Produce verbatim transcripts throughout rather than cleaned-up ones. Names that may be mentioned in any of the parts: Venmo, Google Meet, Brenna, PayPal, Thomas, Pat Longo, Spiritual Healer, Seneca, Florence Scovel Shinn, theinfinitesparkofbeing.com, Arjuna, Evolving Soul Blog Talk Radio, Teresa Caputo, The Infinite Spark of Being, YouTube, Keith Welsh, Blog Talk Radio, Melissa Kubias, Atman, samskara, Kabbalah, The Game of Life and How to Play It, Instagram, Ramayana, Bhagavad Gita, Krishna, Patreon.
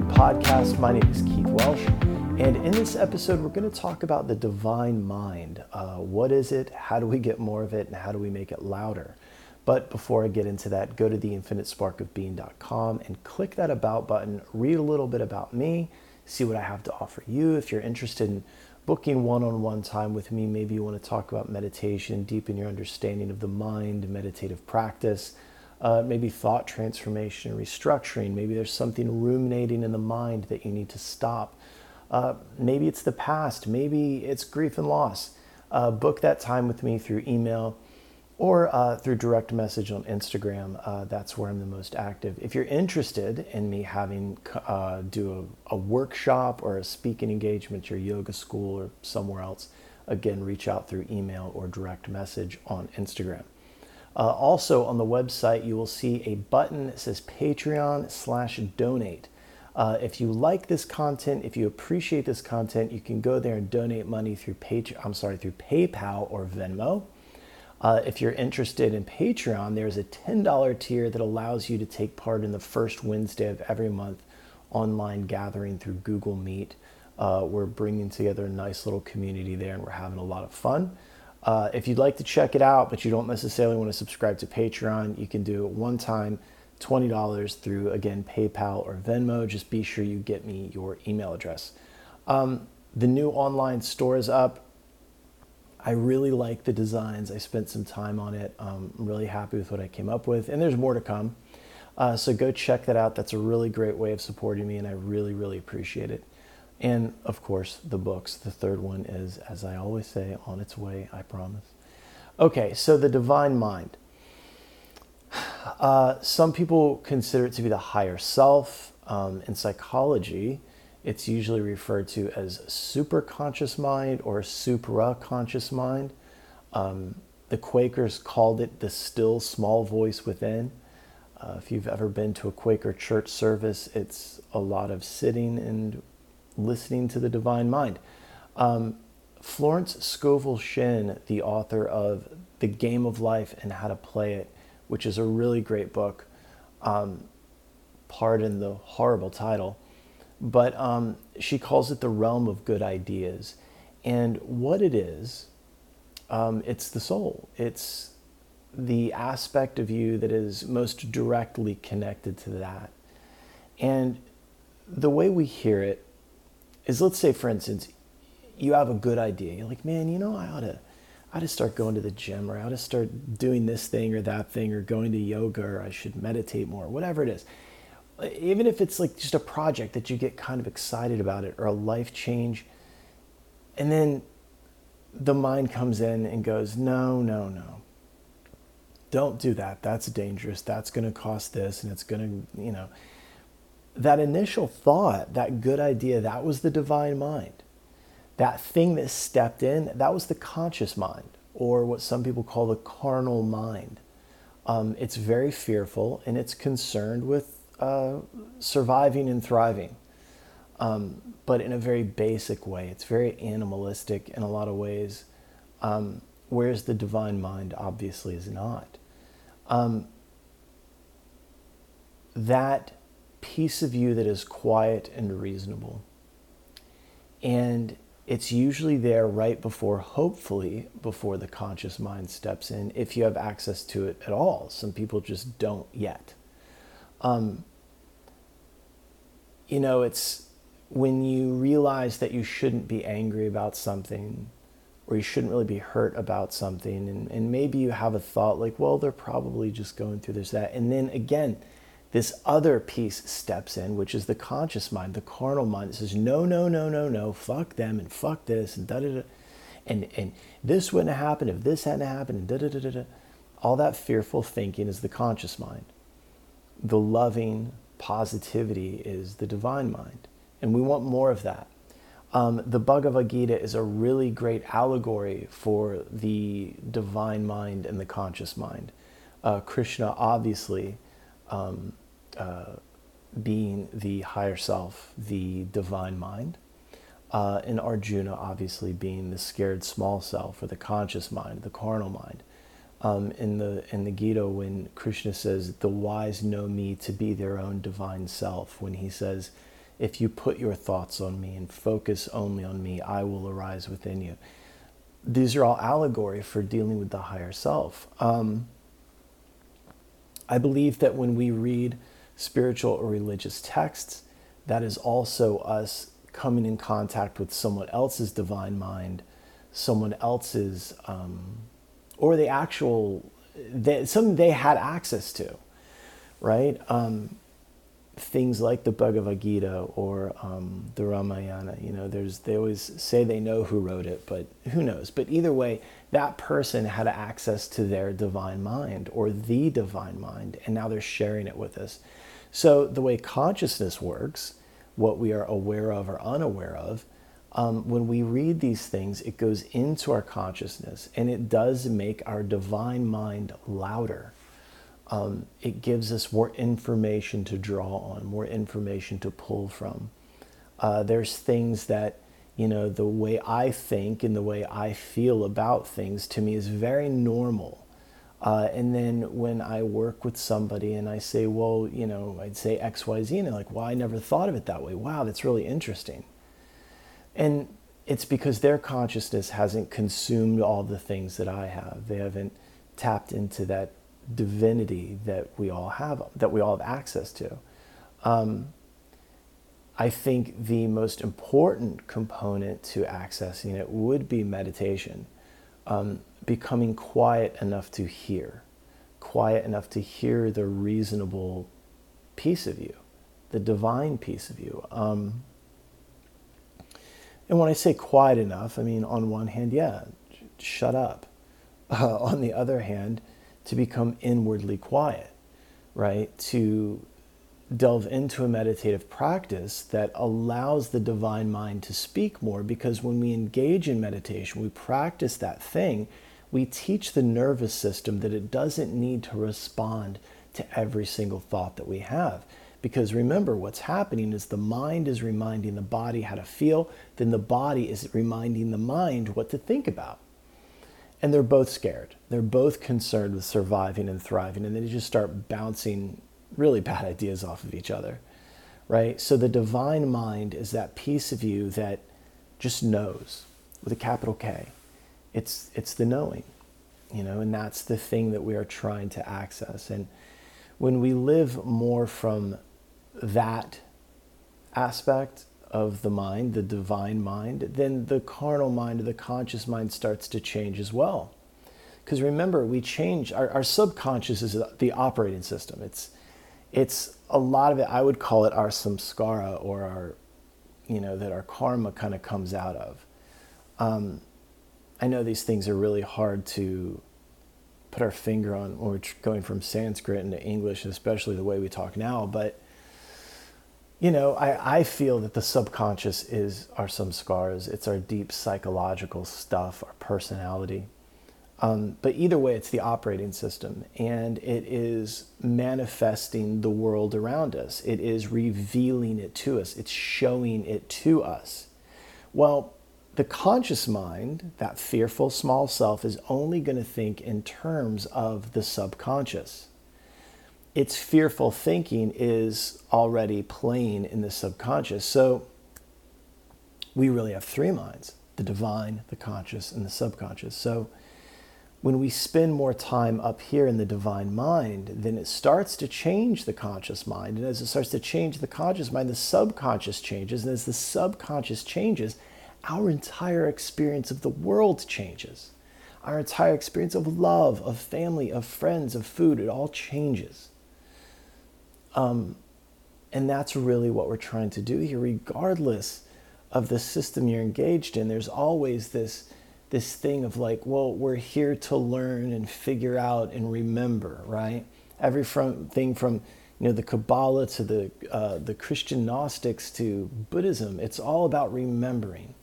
Being podcast. My name is Keith Welsh, and in this episode, we're going to talk about the divine mind. Uh, what is it? How do we get more of it? And how do we make it louder? But before I get into that, go to the infinite spark of being dot com and click that about button. Read a little bit about me. See what I have to offer you. If you're interested in booking one-on-one time with me, maybe you want to talk about meditation, deepen your understanding of the mind, meditative practice, uh, maybe thought transformation, restructuring. Maybe there's something ruminating in the mind that you need to stop. Uh, maybe it's the past. Maybe it's grief and loss. Uh, book that time with me through email or uh, through direct message on Instagram. Uh, that's where I'm the most active. If you're interested in me having uh, do a, a workshop or a speaking engagement at your yoga school or somewhere else, again, reach out through email or direct message on Instagram. Uh, also on the website, you will see a button that says Patreon slash donate. Uh, if you like this content, if you appreciate this content, you can go there and donate money through Patre- I'm sorry, through PayPal or Venmo. Uh, if you're interested in Patreon, there's a ten dollar tier that allows you to take part in the first Wednesday of every month online gathering through Google Meet. Uh, we're bringing together a nice little community there, and we're having a lot of fun. Uh, if you'd like to check it out, but you don't necessarily want to subscribe to Patreon, you can do it one time, twenty dollars through, again, PayPal or Venmo. Just be sure you get me your email address. Um, the new online store is up. I really like the designs. I spent some time on it. Um, I'm really happy with what I came up with, and there's more to come. Uh, so go check that out. That's a really great way of supporting me, and I really, really appreciate it. And of course, the books. The third one is, as I always say, on its way, I promise. Okay, so the divine mind. Uh, some people consider it to be the higher self. Um, in psychology, it's usually referred to as superconscious mind or supraconscious mind. Um, the Quakers called it the still small voice within. Uh, if you've ever been to a Quaker church service, it's a lot of sitting and listening to the divine mind. Um, Florence Scovel Shinn, the author of The Game of Life and How to Play It, which is a really great book, um, pardon the horrible title, but um, she calls it the realm of good ideas. And what it is, um, it's the soul. It's the aspect of you that is most directly connected to that. And the way we hear it is, let's say, for instance, you have a good idea. You're like, man, you know, I ought to, I ought to start going to the gym, or I ought to start doing this thing or that thing, or going to yoga, or I should meditate more, whatever it is. Even if it's like just a project that you get kind of excited about it, or a life change, and then the mind comes in and goes, no, no, no, don't do that. That's dangerous. That's going to cost this, and it's going to, you know, that initial thought, that good idea, that was the divine mind. That thing that stepped in, that was the conscious mind, or what some people call the carnal mind. Um, it's very fearful, and it's concerned with Uh, surviving and thriving, um, but in a very basic way. It's very animalistic in a lot of ways, um, whereas the divine mind obviously is not. Um, that piece of you that is quiet and reasonable, and it's usually there right before, hopefully, before the conscious mind steps in, if you have access to it at all. Some people just don't yet. Um, You know, it's when you realize that you shouldn't be angry about something, or you shouldn't really be hurt about something, and, and maybe you have a thought like, well, they're probably just going through this, that. And then again, this other piece steps in, which is the conscious mind, the carnal mind, that says, no, no, no, no, no, fuck them, and fuck this, and da-da-da, and, and this wouldn't have happened if this hadn't happened, and da-da-da-da-da. All that fearful thinking is the conscious mind. The loving positivity is the divine mind, and we want more of that. Um, the Bhagavad Gita is a really great allegory for the divine mind and the conscious mind. Uh, Krishna, obviously, um, uh, being the higher self, the divine mind, uh, and Arjuna, obviously, being the scared small self, or the conscious mind, the carnal mind. Um, in the in the Gita, when Krishna says, the wise know me to be their own divine self, when he says, If you put your thoughts on me and focus only on me, I will arise within you. These are all allegory for dealing with the higher self. Um, I believe that when we read spiritual or religious texts, that is also us coming in contact with someone else's divine mind, someone else's, um, or the actual, they, something they had access to, right? Um, things like the Bhagavad Gita or um, the Ramayana, you know, there's they always say they know who wrote it, but who knows? But either way, that person had access to their divine mind or the divine mind, and now they're sharing it with us. So the way consciousness works, what we are aware of or unaware of, um, when we read these things, it goes into our consciousness, and it does make our divine mind louder. Um, it gives us more information to draw on, more information to pull from. Uh, there's things that, you know, the way I think and the way I feel about things to me is very normal. Uh, and then when I work with somebody and I say, well, you know, I'd say X, Y, Z, and they're like, well, I never thought of it that way. Wow, that's really interesting. And it's because their consciousness hasn't consumed all the things that I have. They haven't tapped into that divinity that we all have, that we all have access to. Um, I think the most important component to accessing it would be meditation, um, becoming quiet enough to hear, quiet enough to hear the reasonable piece of you, the divine piece of you. Um, and when I say quiet enough, I mean, on one hand, yeah, sh- shut up. Uh, on the other hand, to become inwardly quiet, right? To delve into a meditative practice that allows the divine mind to speak more, because when we engage in meditation, we practice that thing, we teach the nervous system that it doesn't need to respond to every single thought that we have. Because remember, what's happening is the mind is reminding the body how to feel, then the body is reminding the mind what to think about. And they're both scared. They're both concerned with surviving and thriving, and they just start bouncing really bad ideas off of each other, right? So the divine mind is that piece of you that just knows, with a capital K. It's it's the knowing, you know, and that's the thing that we are trying to access. And when we live more from that aspect of the mind, the divine mind, then the carnal mind or the conscious mind starts to change as well. Because remember, we change, our, our subconscious is the operating system. It's it's a lot of it, I would call it our samskara, or our, you know, that our karma kind of comes out of. Um, I know these things are really hard to put our finger on when we're going from Sanskrit into English, especially the way we talk now, but you know, I, I feel that the subconscious is our samskaras. It's our deep psychological stuff, our personality. Um, but either way, it's the operating system, and it is manifesting the world around us. It is revealing it to us. It's showing it to us. Well, the conscious mind, that fearful small self, is only going to think in terms of the subconscious. Its fearful thinking is already playing in the subconscious. So we really have three minds: the divine, the conscious, and the subconscious. So when we spend more time up here in the divine mind, then it starts to change the conscious mind. And as it starts to change the conscious mind, the subconscious changes. And as the subconscious changes, our entire experience of the world changes. Our entire experience of love, of family, of friends, of food, it all changes. Um, and that's really what we're trying to do here. Regardless of the system you're engaged in, there's always this, this thing of like, well, we're here to learn and figure out and remember, right? Every from, thing from, you know, the Kabbalah to the, uh, the Christian Gnostics to Buddhism, it's all about remembering,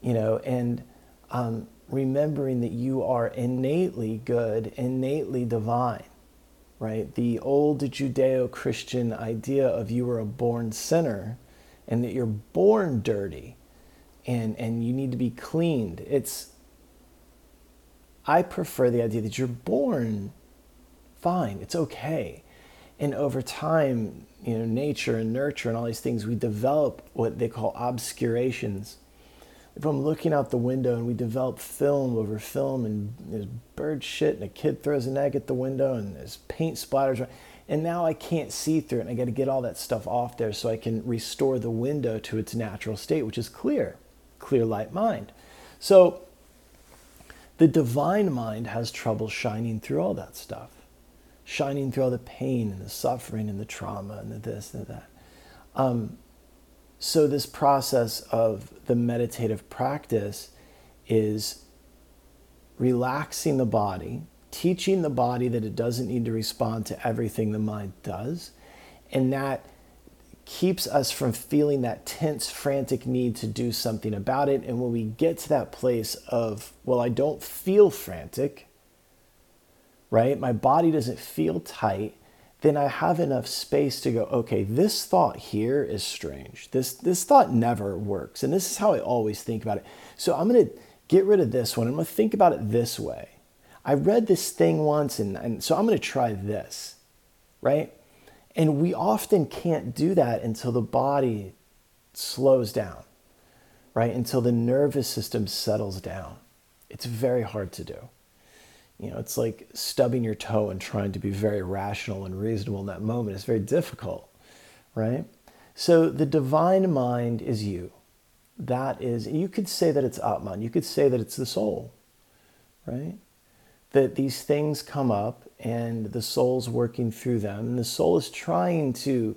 you know, and um, remembering that you are innately good, innately divine. Right? The old Judeo-Christian idea of you are a born sinner and that you're born dirty and, and you need to be cleaned. It's, I prefer the idea that you're born fine. It's okay. And over time, you know, nature and nurture and all these things, we develop what they call obscurations. If I'm looking out the window and we develop film over film, and there's bird shit and a kid throws an egg at the window and there's paint splatters. And now I can't see through it, and I got to get all that stuff off there so I can restore the window to its natural state, which is clear, clear light mind. So the divine mind has trouble shining through all that stuff, shining through all the pain and the suffering and the trauma and the this and the that. Um, so this process of the meditative practice is relaxing the body, teaching the body that it doesn't need to respond to everything the mind does, and that keeps us from feeling that tense, frantic need to do something about it. And when we get to that place of, well, I don't feel frantic, right? My body doesn't feel tight, then I have enough space to go, okay, this thought here is strange. This this thought never works. And this is how I always think about it. So I'm going to get rid of this one. I'm going to think about it this way. I read this thing once, and, and so I'm going to try this, right? And we often can't do that until the body slows down, right? Until the nervous system settles down. It's very hard to do. You know, it's like stubbing your toe and trying to be very rational and reasonable in that moment. It's very difficult, right? So the divine mind is you. That is, you could say that it's Atman. You could say that it's the soul, right? That these things come up and the soul's working through them. And the soul is trying to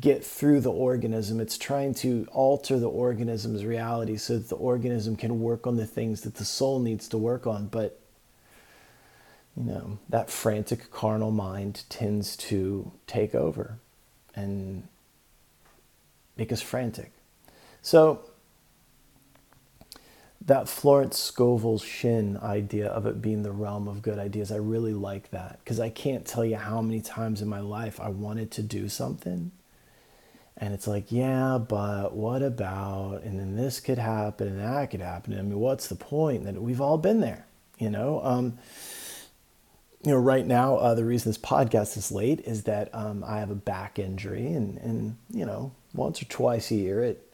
get through the organism. It's trying to alter the organism's reality so that the organism can work on the things that the soul needs to work on. But, you know, that frantic carnal mind tends to take over and make us frantic. So that Florence Scovel Shinn idea of it being the realm of good ideas, I really like that, because I can't tell you how many times in my life I wanted to do something. And it's like, yeah, but what about, and then this could happen and that could happen. I mean, what's the point? That we've all been there, you know? Um, you know, right now, uh, the reason this podcast is late is that um, I have a back injury, and, and, you know, once or twice a year, it,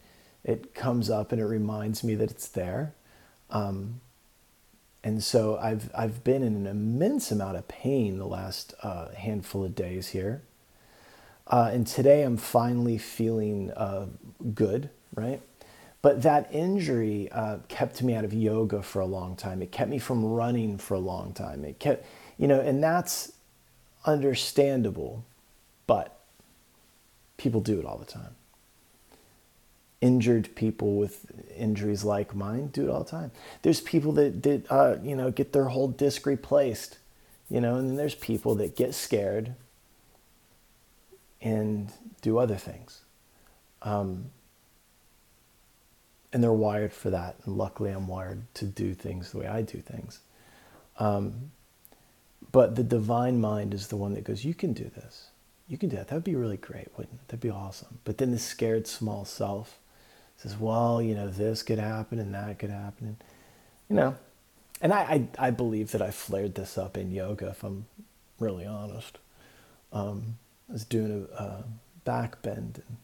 it comes up and it reminds me that it's there. Um, and so I've I've been in an immense amount of pain the last uh, handful of days here. Uh, and today I'm finally feeling uh, good, right? But that injury uh, kept me out of yoga for a long time. It kept me from running for a long time. It kept, you know, and that's understandable, but people do it all the time. Injured people with injuries like mine do it all the time. There's people that, that uh, you know, get their whole disc replaced, you know, and then there's people that get scared and do other things. Um, and they're wired for that. And luckily I'm wired to do things the way I do things. Um, but the divine mind is the one that goes, you can do this. You can do that. That would be really great, wouldn't it? That'd be awesome. But then the scared small self says, well, you know, this could happen and that could happen. And, you know, and I, I, I believe that I flared this up in yoga, if I'm really honest. Um, I was doing a, a back bend, and,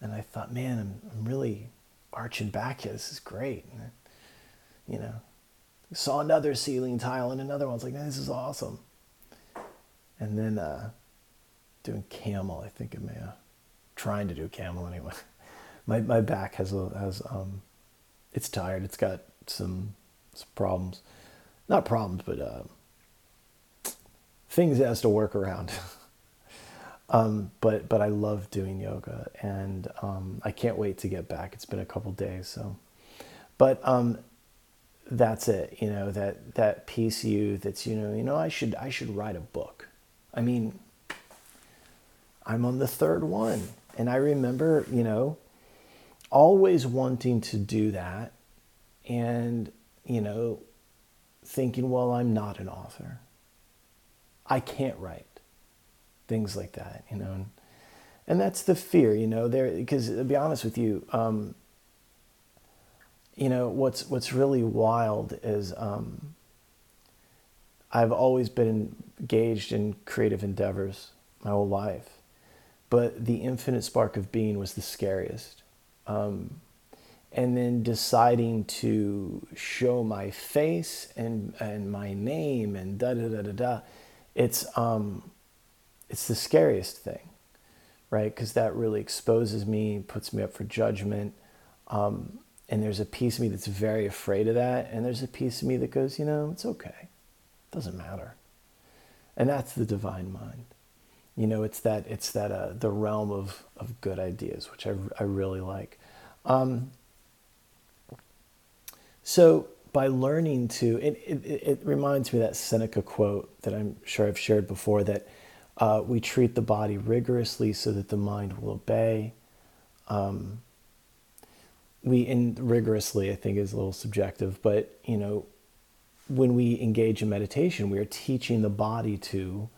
and I thought, man, I'm, I'm really arching back here. This is great. And I, you know, saw another ceiling tile and another one's like, this is awesome. And then, uh, doing camel, I think it may, uh, trying to do camel anyway. my my back has a has um it's tired, it's got some, some problems, not problems but uh, things it has to work around. um but but I love doing yoga, and um I can't wait to get back. It's been a couple days, so but um that's it, you know, that that piece of you that's, you know, you know, I should I should write a book. I mean, I'm on the third one. And I remember, you know, always wanting to do that and, you know, thinking, well, I'm not an author. I can't write. Things like that, you know. And, and that's the fear, you know, there, because to be honest with you, um, you know, what's what's really wild is um, I've always been engaged in creative endeavors. my whole life. But The Infinite Spark of Being was the scariest. Um, and then deciding to show my face and and my name and da da da da da, it's um, it's the scariest thing, right? Because that really exposes me, puts me up for judgment. Um, and there's a piece of me that's very afraid of that, and there's a piece of me that goes, you know, it's okay, it doesn't matter. And that's the divine mind. You know, it's that it's that uh, the realm of, of good ideas, which I, I really like. Um, so by learning to, it, it, it reminds me of that Seneca quote that I'm sure I've shared before, that uh, we treat the body rigorously so that the mind will obey. Um, we, and rigorously I think is a little subjective, but you know, when we engage in meditation, we are teaching the body to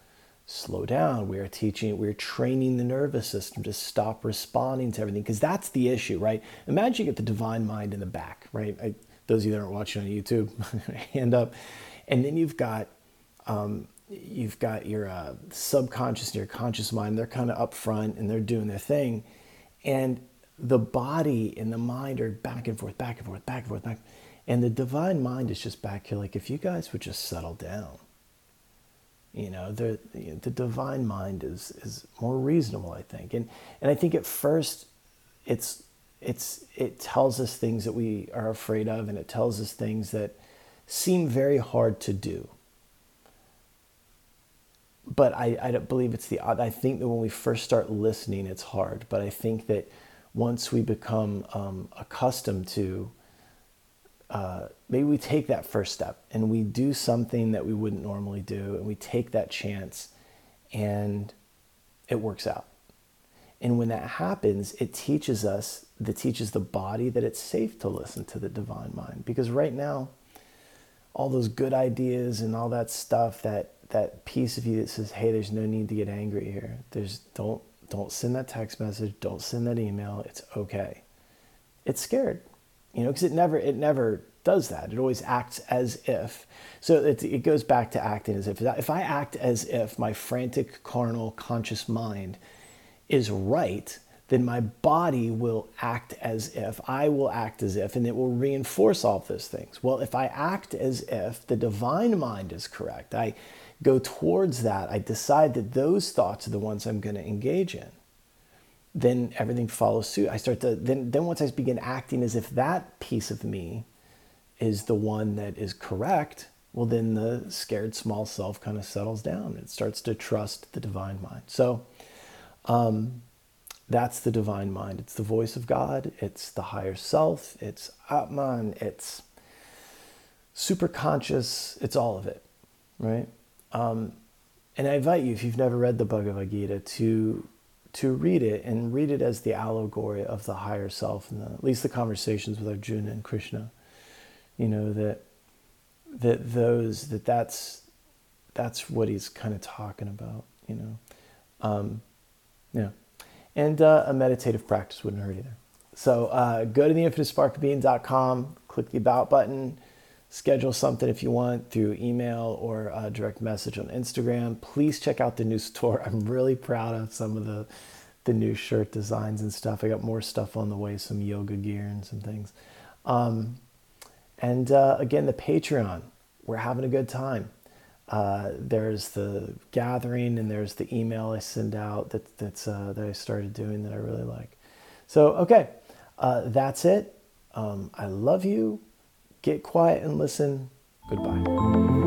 slow down. We are teaching, we're training the nervous system to stop responding to everything, because that's the issue, right? Imagine you get the divine mind in the back, right? I, those of you that aren't watching on YouTube, hand up. And then you've got um, you've got your uh, subconscious and your conscious mind. They're kind of up front and they're doing their thing. And the body and the mind are back and forth, back and forth, back and forth, back. And the divine mind is just back here like, if you guys would just settle down. You know, the the divine mind is is more reasonable, I think, and and I think at first, it's it's it tells us things that we are afraid of, and it tells us things that seem very hard to do. But I I don't believe it's the I think that when we first start listening, it's hard. But I think that once we become um, accustomed to, Uh, maybe we take that first step and we do something that we wouldn't normally do, and we take that chance and it works out. And when that happens, it teaches us, that teaches the body that it's safe to listen to the divine mind. Because right now, all those good ideas and all that stuff, that that piece of you that says, hey, there's no need to get angry here. There's don't don't send that text message, don't send that email, it's okay. It's scared. You know, because it never it never does that. It always acts as if. So it, it goes back to acting as if. If I act as if my frantic, carnal, conscious mind is right, then my body will act as if. I will act as if, and it will reinforce all of those things. Well, if I act as if the divine mind is correct, I go towards that, I decide that those thoughts are the ones I'm going to engage in, then everything follows suit. I start to, then then once I begin acting as if that piece of me is the one that is correct, well, then the scared small self kind of settles down. It starts to trust the divine mind. So um, that's the divine mind. It's the voice of God. It's the higher self. It's Atman. It's superconscious. It's all of it, right? Um, and I invite you, if you've never read the Bhagavad Gita, to to read it, and read it as the allegory of the higher self, and the, at least the conversations with Arjuna and Krishna, you know, that that those that that's that's what he's kind of talking about, you know, um, yeah, and uh, a meditative practice wouldn't hurt either. So uh, go to the infinite spark of being dot com, click the about button, schedule something if you want through email or a direct message on Instagram. Please check out the new store. I'm really proud of some of the, the new shirt designs and stuff. I got more stuff on the way, some yoga gear and some things. Um, and uh, again, the Patreon, we're having a good time. Uh, there's the gathering, and there's the email I send out that, that's, uh, that I started doing that I really like. So, okay, uh, that's it. Um, I love you. Get quiet and listen. Goodbye.